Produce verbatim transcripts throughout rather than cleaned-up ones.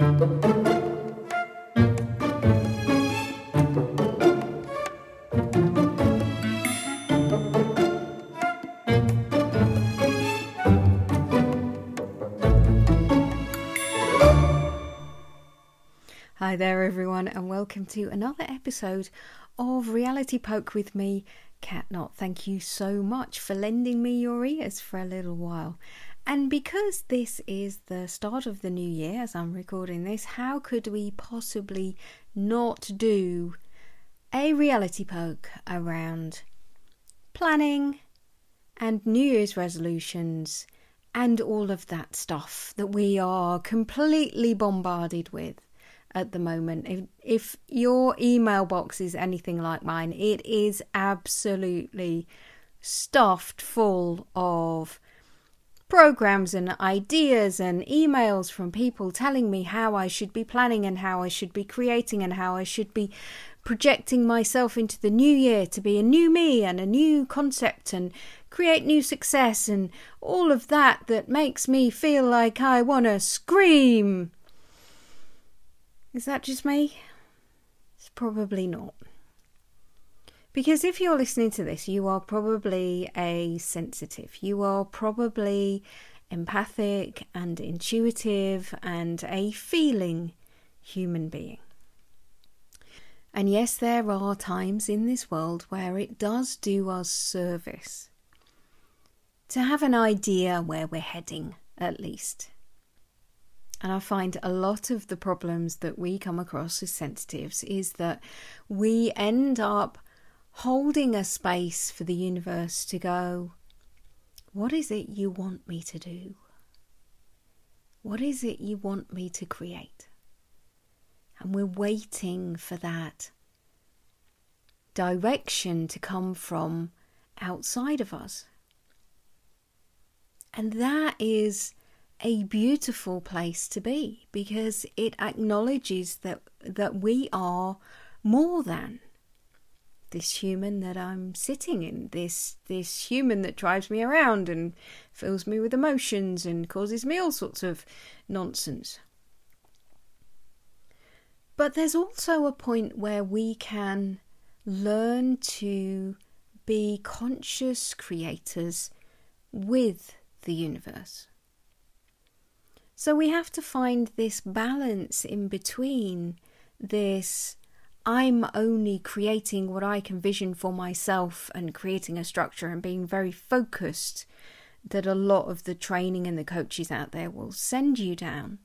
Hi there everyone, and welcome to another episode of Reality Poke with me, Cat Knot. Thank you so much for lending me your ears for a little while. And because this is the start of the new year as I'm recording this, how could we possibly not do a reality poke around planning and New Year's resolutions and all of that stuff that we are completely bombarded with at the moment? If, if your email box is anything like mine, it is absolutely stuffed full of programs and ideas and emails from people telling me how I should be planning and how I should be creating and how I should be projecting myself into the new year to be a new me and a new concept and create new success and all of that that makes me feel like I want to scream. Is that just me? It's probably not. Because if you're listening to this, you are probably a sensitive. You are probably empathic and intuitive and a feeling human being. And yes, there are times in this world where it does do us service to have an idea where we're heading, at least. And I find a lot of the problems that we come across as sensitives is that we end up holding a space for the universe to go, what is it you want me to do? What is it you want me to create? And we're waiting for that direction to come from outside of us. And that is a beautiful place to be, because it acknowledges that, that we are more than this human that I'm sitting in, this this human that drives me around and fills me with emotions and causes me all sorts of nonsense. But there's also a point where we can learn to be conscious creators with the universe. So we have to find this balance in between this I'm only creating what I can vision for myself and creating a structure and being very focused that a lot of the training and the coaches out there will send you down.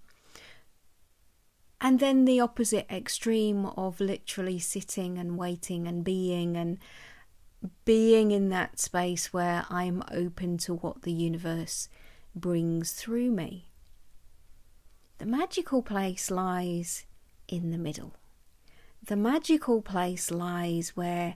And then the opposite extreme of literally sitting and waiting and being and being in that space where I'm open to what the universe brings through me. The magical place lies in the middle. The magical place lies where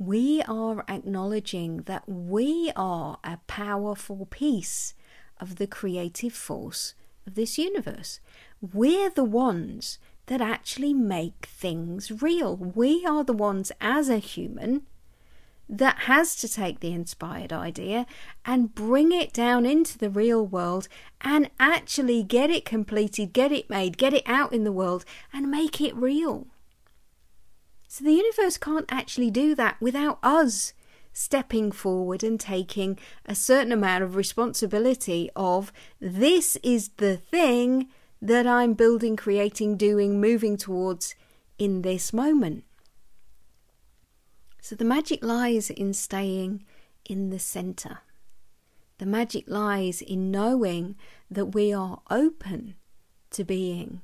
we are acknowledging that we are a powerful piece of the creative force of this universe. We're the ones that actually make things real. We are the ones as a human that has to take the inspired idea and bring it down into the real world and actually get it completed, get it made, get it out in the world and make it real. So the universe can't actually do that without us stepping forward and taking a certain amount of responsibility of this is the thing that I'm building, creating, doing, moving towards in this moment. So the magic lies in staying in the center. The magic lies in knowing that we are open to being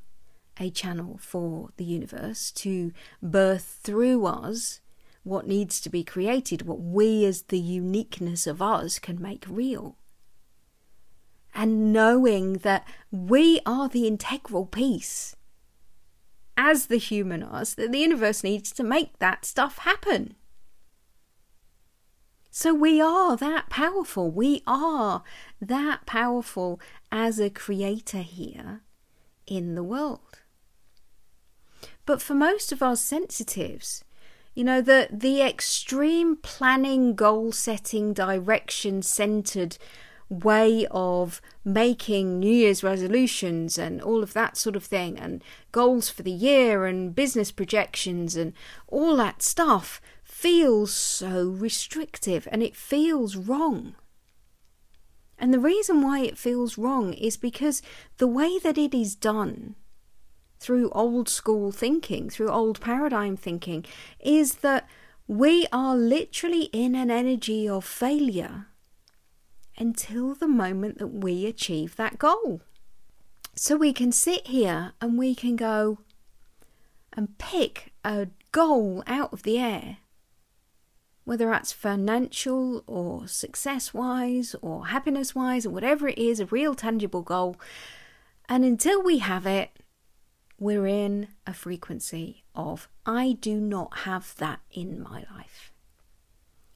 a channel for the universe to birth through us what needs to be created, what we as the uniqueness of us can make real. And knowing that we are the integral piece as the human us that the universe needs to make that stuff happen. So we are that powerful. We are that powerful as a creator here in the world. But for most of us sensitives, you know, the, the extreme planning, goal setting, direction centered way of making New Year's resolutions and all of that sort of thing, and goals for the year and business projections and all that stuff feels so restrictive, and it feels wrong. And the reason why it feels wrong is because the way that it is done through old school thinking, through old paradigm thinking, is that we are literally in an energy of failure until the moment that we achieve that goal. So we can sit here and we can go and pick a goal out of the air, whether that's financial or success-wise or happiness-wise or whatever it is, a real tangible goal. And until we have it, we're in a frequency of, I do not have that in my life.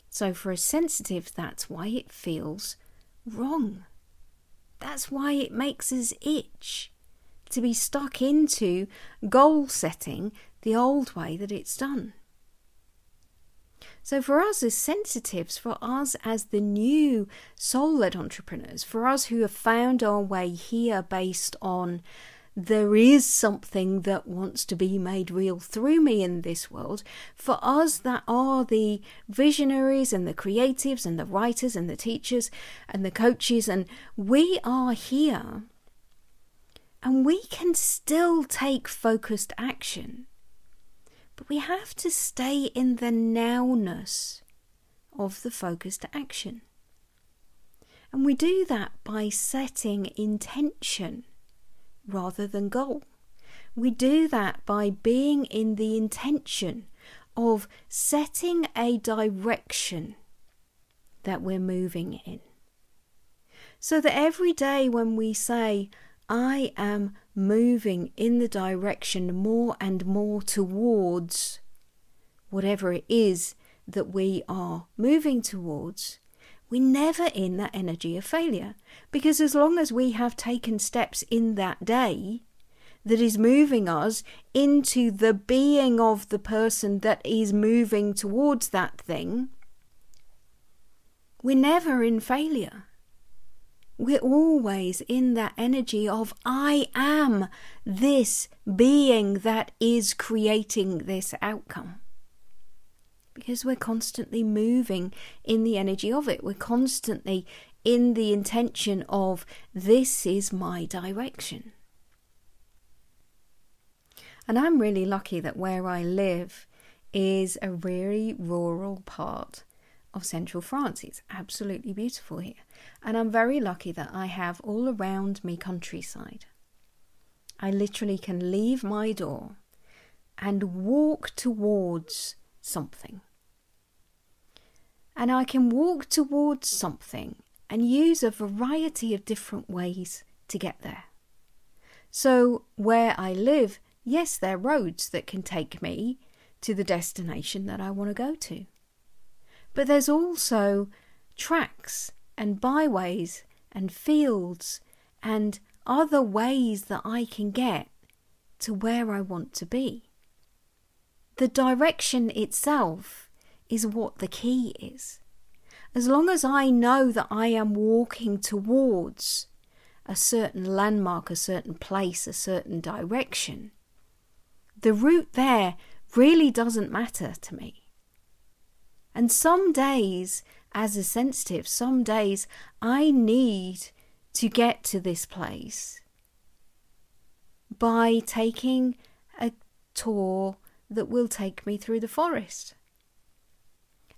So for a sensitive, that's why it feels wrong. That's why it makes us itch to be stuck into goal setting the old way that it's done. So for us as sensitives, for us as the new soul-led entrepreneurs, for us who have found our way here based on there is something that wants to be made real through me in this world, for us that are the visionaries and the creatives and the writers and the teachers and the coaches, and we are here, and we can still take focused action, but we have to stay in the nowness of the focused action. And we do that by setting intention rather than goal. We do that by being in the intention of setting a direction that we're moving in. So that every day when we say, I am moving in the direction more and more towards whatever it is that we are moving towards, we're never in that energy of failure, because as long as we have taken steps in that day that is moving us into the being of the person that is moving towards that thing, we're never in failure. We're always in that energy of, I am this being that is creating this outcome. Because we're constantly moving in the energy of it. We're constantly in the intention of, this is my direction. And I'm really lucky that where I live is a really rural part of central France. It's absolutely beautiful here. And I'm very lucky that I have all around me countryside. I literally can leave my door and walk towards something. And I can walk towards something and use a variety of different ways to get there. So where I live, yes, there are roads that can take me to the destination that I want to go to. But there's also tracks and byways and fields and other ways that I can get to where I want to be. The direction itself is what the key is. As long as I know that I am walking towards a certain landmark, a certain place, a certain direction, the route there really doesn't matter to me. And some days, as a sensitive, some days I need to get to this place by taking a tour that will take me through the forest.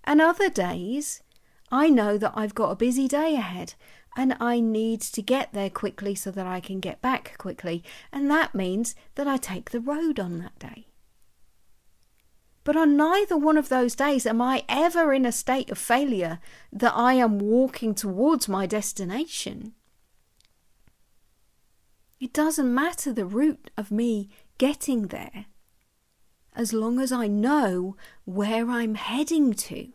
And other days, I know that I've got a busy day ahead and I need to get there quickly so that I can get back quickly. And that means that I take the road on that day. But on neither one of those days am I ever in a state of failure that I am walking towards my destination. It doesn't matter the route of me getting there, as long as I know where I'm heading to.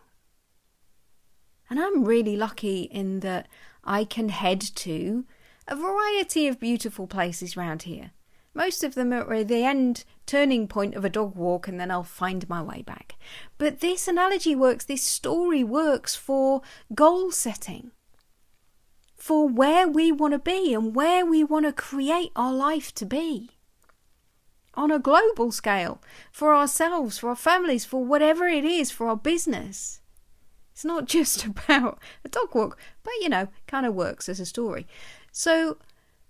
And I'm really lucky in that I can head to a variety of beautiful places round here. Most of them are at the end turning point of a dog walk, and then I'll find my way back. But this analogy works, this story works for goal setting. for where we want to be and where we want to create our life to be on a global scale, for ourselves, for our families, for whatever it is, for our business. It's not just about a dog walk, but, you know, kind of works as a story. So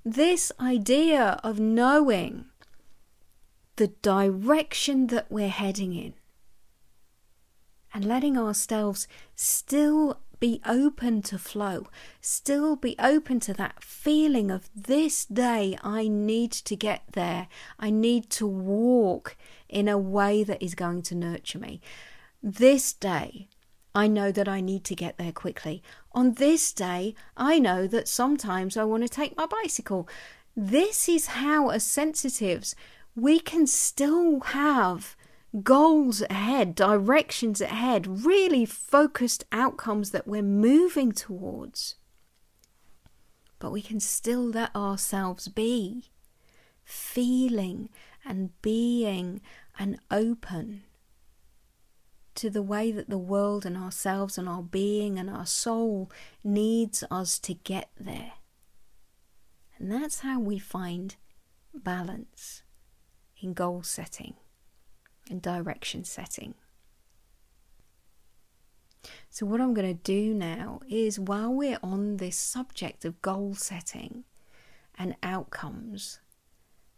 this idea of knowing the direction that we're heading in and letting ourselves still be open to flow, still be open to that feeling of this day, I need to get there. I need to walk in a way that is going to nurture me. This day, I know that I need to get there quickly. On this day, I know that sometimes I want to take my bicycle. This is how, as sensitives, we can still have goals ahead, directions ahead, really focused outcomes that we're moving towards. But we can still let ourselves be, feeling and being and open to the way that the world and ourselves and our being and our soul needs us to get there. And that's how we find balance in goal setting and direction setting. So what I'm going to do now is, while we're on this subject of goal setting and outcomes,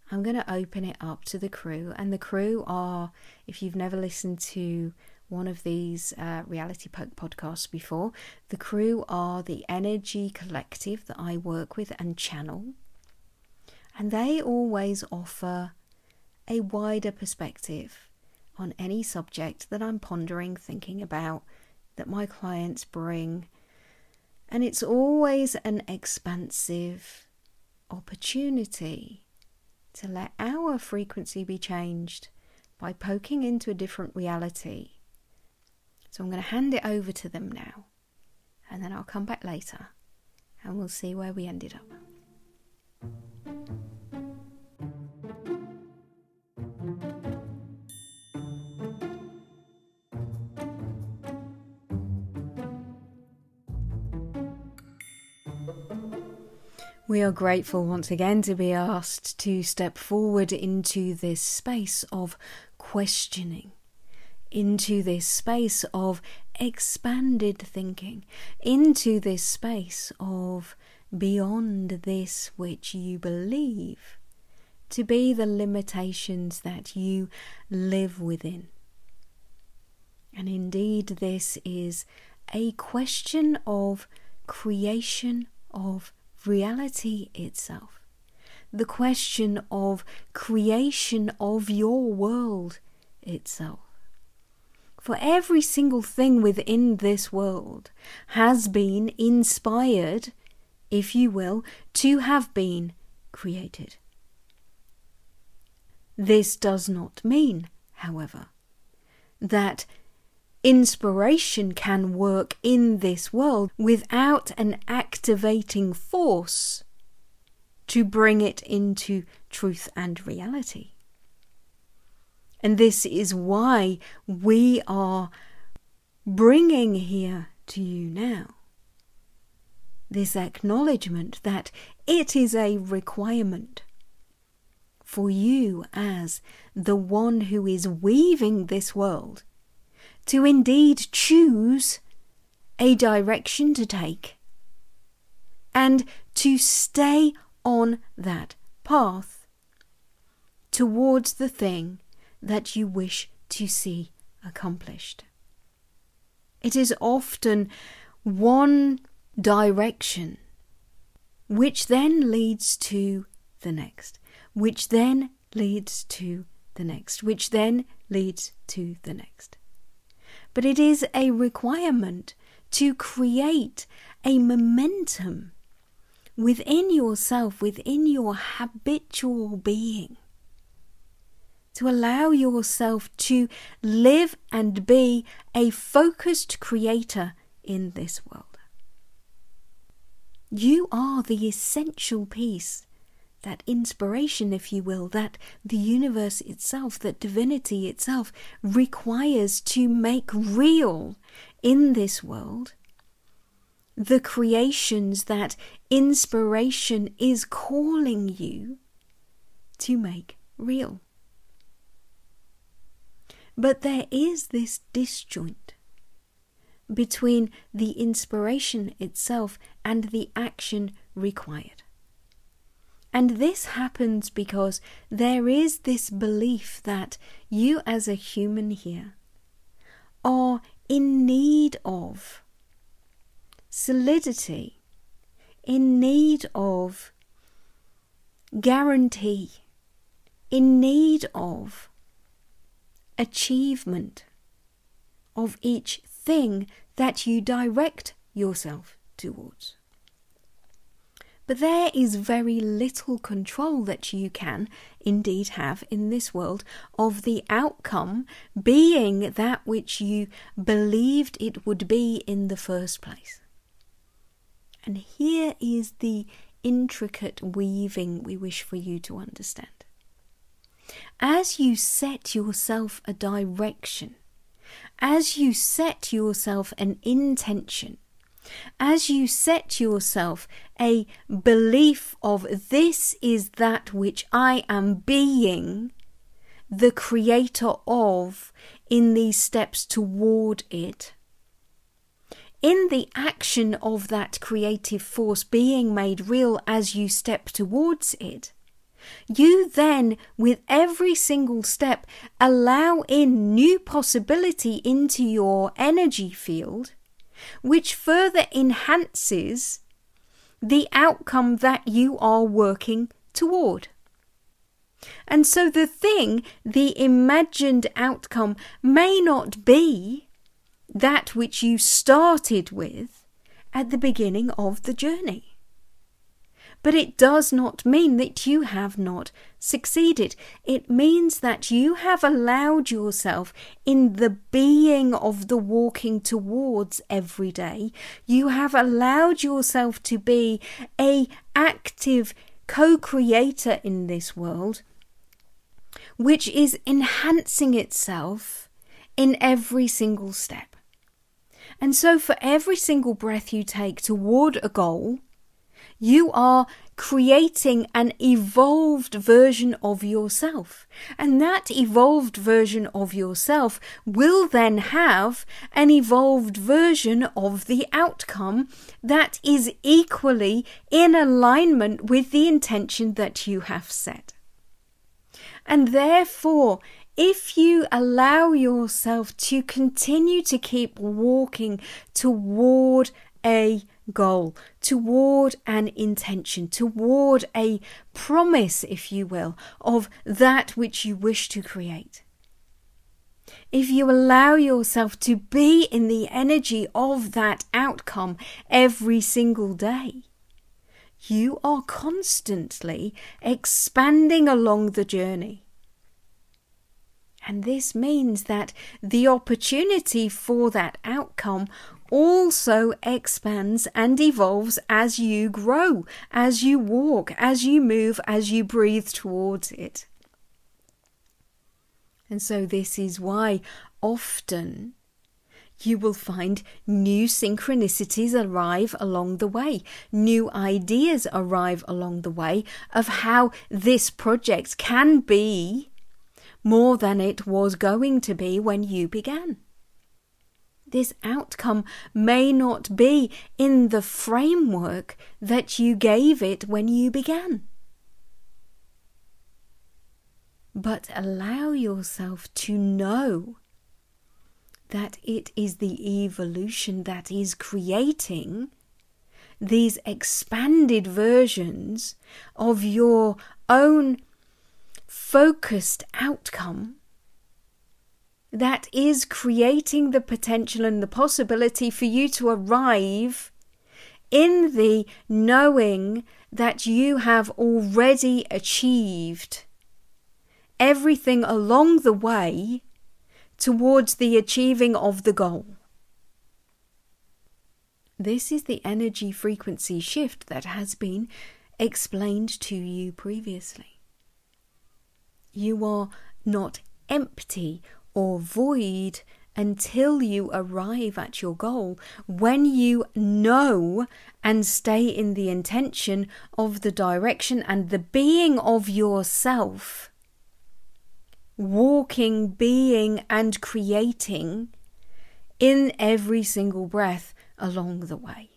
I'm going to open it up to the crew. And the crew are, if you've never listened to one of these uh, Reality Poke podcasts before, the crew are the energy collective that I work with and channel. And they always offer a wider perspective on any subject that I'm pondering, thinking about, that my clients bring. And it's always an expansive opportunity to let our frequency be changed by poking into a different reality. So I'm going to hand it over to them now, and then I'll come back later and we'll see where we ended up. We are grateful once again to be asked to step forward into this space of questioning, into this space of expanded thinking, into this space of beyond this which you believe to be the limitations that you live within. And indeed, this is a question of creation of reality itself, the question of creation of your world itself. For every single thing within this world has been inspired, if you will, to have been created. This does not mean, however, that inspiration can work in this world without an activating force to bring it into truth and reality. And this is why we are bringing here to you now this acknowledgement that it is a requirement for you as the one who is weaving this world to indeed choose a direction to take and to stay on that path towards the thing that you wish to see accomplished. It is often one direction which then leads to the next, which then leads to the next, which then leads to the next. But it is a requirement to create a momentum within yourself, within your habitual being, to allow yourself to live and be a focused creator in this world. You are the essential piece, that inspiration, if you will, that the universe itself, that divinity itself requires to make real in this world the creations that inspiration is calling you to make real. But there is this disjoint between the inspiration itself and the action required. And this happens because there is this belief that you as a human here are in need of solidity, in need of guarantee, in need of achievement of each thing that you direct yourself towards. But there is very little control that you can indeed have in this world of the outcome being that which you believed it would be in the first place. And here is the intricate weaving we wish for you to understand. As you set yourself a direction, as you set yourself an intention, as you set yourself a belief of this is that which I am being the creator of in these steps toward it, in the action of that creative force being made real as you step towards it, you then, with every single step, allow in new possibility into your energy field, which further enhances the outcome that you are working toward. And so the thing, the imagined outcome, may not be that which you started with at the beginning of the journey. But it does not mean that you have not succeeded. It means that you have allowed yourself in the being of the walking towards every day. You have allowed yourself to be an active co-creator in this world, which is enhancing itself in every single step. And so for every single breath you take toward a goal, you are creating an evolved version of yourself. And that evolved version of yourself will then have an evolved version of the outcome that is equally in alignment with the intention that you have set. And therefore, if you allow yourself to continue to keep walking toward a goal, toward an intention, toward a promise, if you will, of that which you wish to create. If you allow yourself to be in the energy of that outcome every single day, you are constantly expanding along the journey. And this means that the opportunity for that outcome also expands and evolves as you grow, as you walk, as you move, as you breathe towards it. And so this is why often you will find new synchronicities arrive along the way, new ideas arrive along the way of how this project can be more than it was going to be when you began. This outcome may not be in the framework that you gave it when you began. But allow yourself to know that it is the evolution that is creating these expanded versions of your own focused outcome that is creating the potential and the possibility for you to arrive in the knowing that you have already achieved everything along the way towards the achieving of the goal. This is the energy frequency shift that has been explained to you previously. You are not empty or void until you arrive at your goal, when you know and stay in the intention of the direction and the being of yourself, walking, being, and creating in every single breath along the way.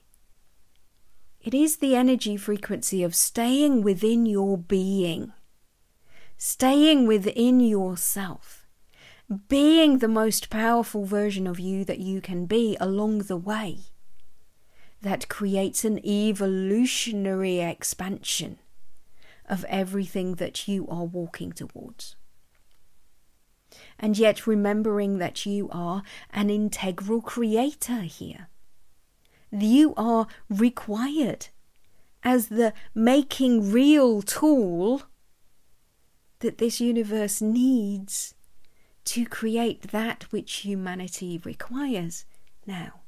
It is the energy frequency of staying within your being, staying within yourself, being the most powerful version of you that you can be along the way, that creates an evolutionary expansion of everything that you are walking towards. And yet remembering that you are an integral creator here. You are required as the making real tool that this universe needs to create that which humanity requires now,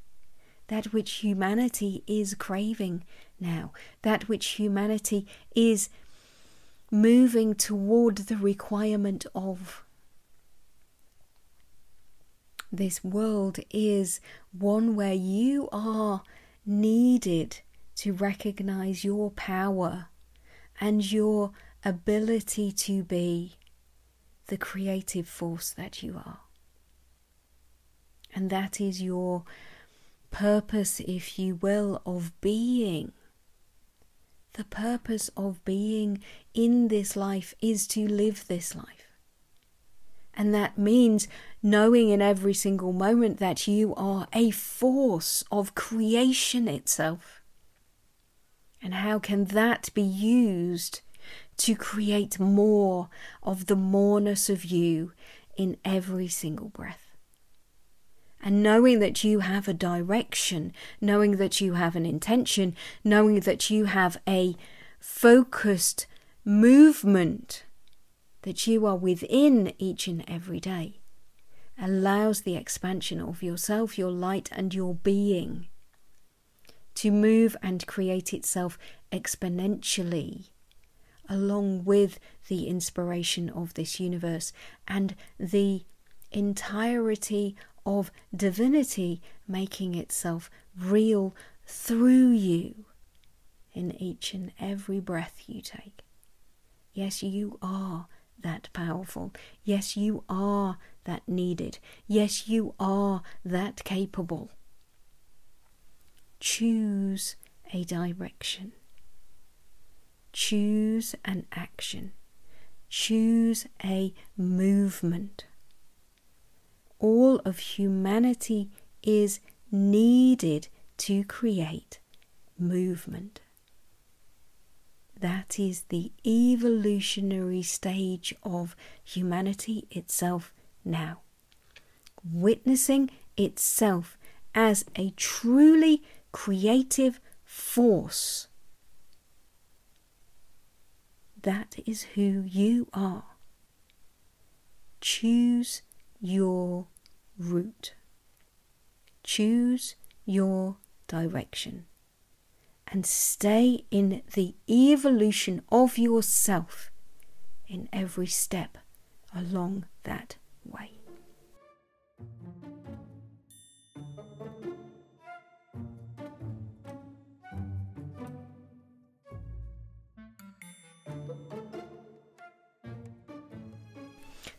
that which humanity is craving now, that which humanity is moving toward the requirement of. This world is one where you are needed to recognize your power and your ability to be the creative force that you are. And that is your purpose, if you will, of being. The purpose of being in this life is to live this life. And that means knowing in every single moment that you are a force of creation itself. And how can that be used to create more of the moreness of you in every single breath? And knowing that you have a direction, knowing that you have an intention, knowing that you have a focused movement that you are within each and every day allows the expansion of yourself, your light and your being to move and create itself exponentially along with the inspiration of this universe and the entirety of divinity making itself real through you in each and every breath you take. Yes, you are that powerful. Yes, you are that needed. Yes, you are that capable. Choose a direction. Choose an action. Choose a movement. All of humanity is needed to create movement. That is the evolutionary stage of humanity itself now. Witnessing itself as a truly creative force. That is who you are. Choose your route. Choose your direction. And stay in the evolution of yourself in every step along that way.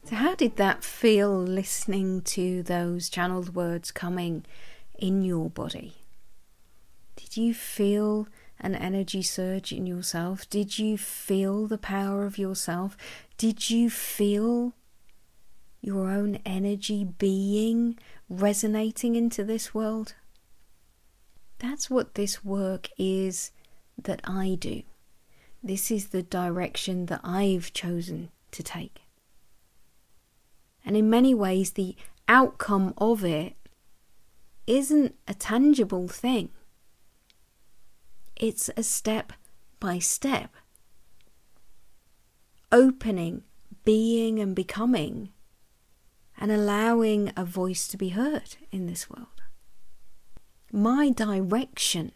So how did that feel, listening to those channeled words coming in your body? Did you feel an energy surge in yourself? Did you feel the power of yourself? Did you feel your own energy being resonating into this world? That's what this work is that I do. This is the direction that I've chosen to take. And in many ways, the outcome of it isn't a tangible thing. It's a step by step. Opening, being and becoming, and allowing a voice to be heard in this world. My direction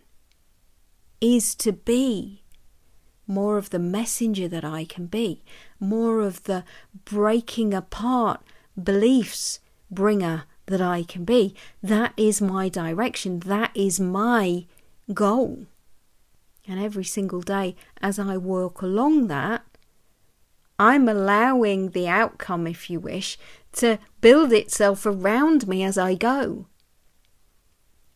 is to be more of the messenger that I can be, more of the breaking apart beliefs bringer that I can be. That is my direction. That is my goal. And every single day as I walk along that, I'm allowing the outcome, if you wish, to build itself around me as I go.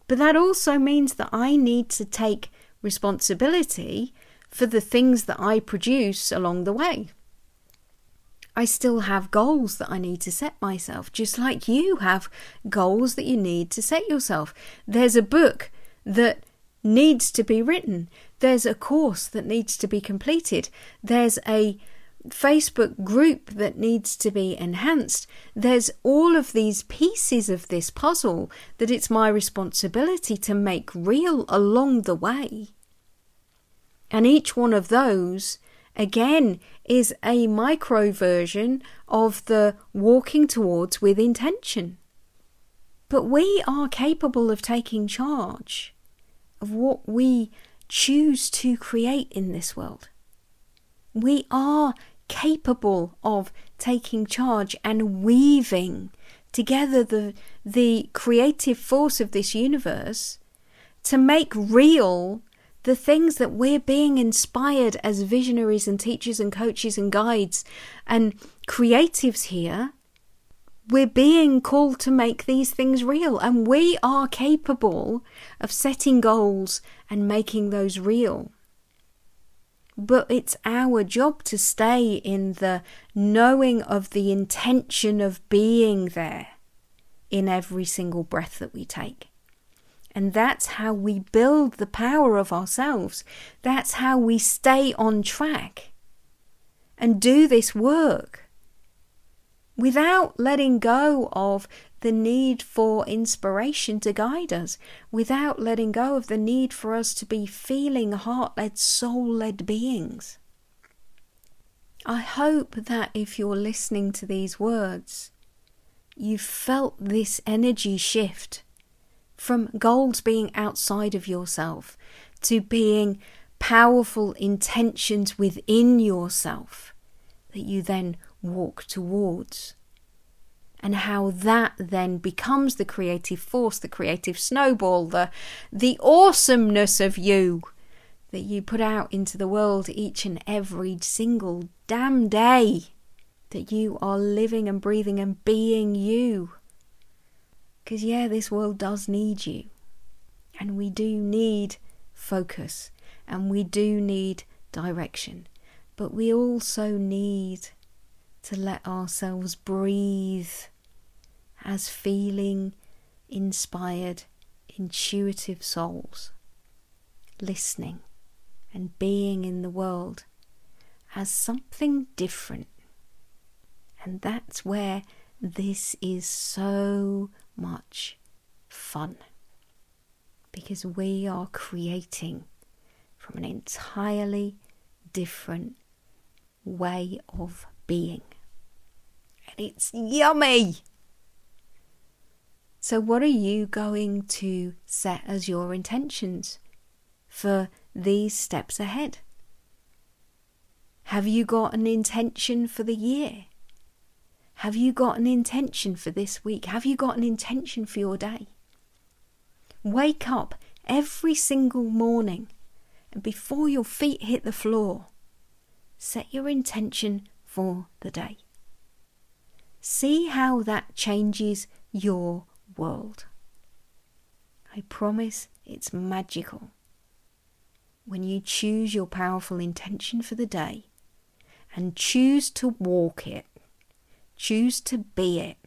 But that also means that I need to take responsibility for the things that I produce along the way. I still have goals that I need to set myself, just like you have goals that you need to set yourself. There's a book that needs to be written. There's a course that needs to be completed. There's a Facebook group that needs to be enhanced. There's all of these pieces of this puzzle that it's my responsibility to make real along the way. And each one of those, again, is a micro version of the walking towards with intention. But we are capable of taking charge of what we choose to create in this world. We are capable of taking charge and weaving together the the creative force of this universe to make real the things that we're being inspired as visionaries and teachers and coaches and guides and creatives here. We're being called to make these things real, and we are capable of setting goals and making those real. But it's our job to stay in the knowing of the intention of being there in every single breath that we take. And that's how we build the power of ourselves. That's how we stay on track and do this work without letting go of the need for inspiration to guide us, without letting go of the need for us to be feeling heart-led, soul-led beings. I hope that if you're listening to these words, you felt this energy shift from goals being outside of yourself to being powerful intentions within yourself that you then walk towards. And how that then becomes the creative force, the creative snowball, the, the awesomeness of you that you put out into the world each and every single damn day that you are living and breathing and being you. Because yeah, this world does need you. And we do need focus. And we do need direction. But we also need to let ourselves breathe as feeling, inspired, intuitive souls, listening and being in the world as something different. And that's where this is so much fun, because we are creating from an entirely different way of being. It's yummy! So what are you going to set as your intentions for these steps ahead? Have you got an intention for the year? Have you got an intention for this week? Have you got an intention for your day? Wake up every single morning and before your feet hit the floor, set your intention for the day. See how that changes your world. I promise it's magical. When you choose your powerful intention for the day and choose to walk it, choose to be it,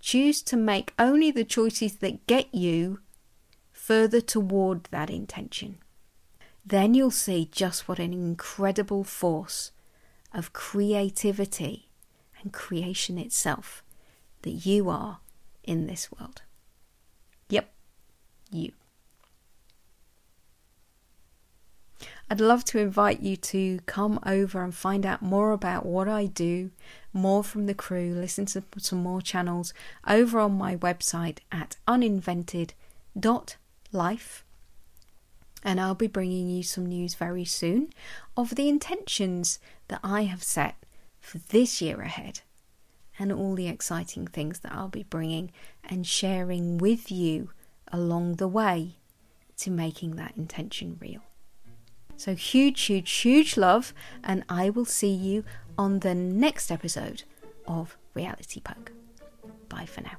choose to make only the choices that get you further toward that intention, then you'll see just what an incredible force of creativity and creation itself that you are in this world. Yep, you. I'd love to invite you to come over and find out more about what I do, more from the crew, listen to some more channels over on my website at uninvented dot life. And I'll be bringing you some news very soon of the intentions that I have set for this year ahead and all the exciting things that I'll be bringing and sharing with you along the way to making that intention real. So huge, huge, huge love, and I will see you on the next episode of Reality Poke. Bye for now.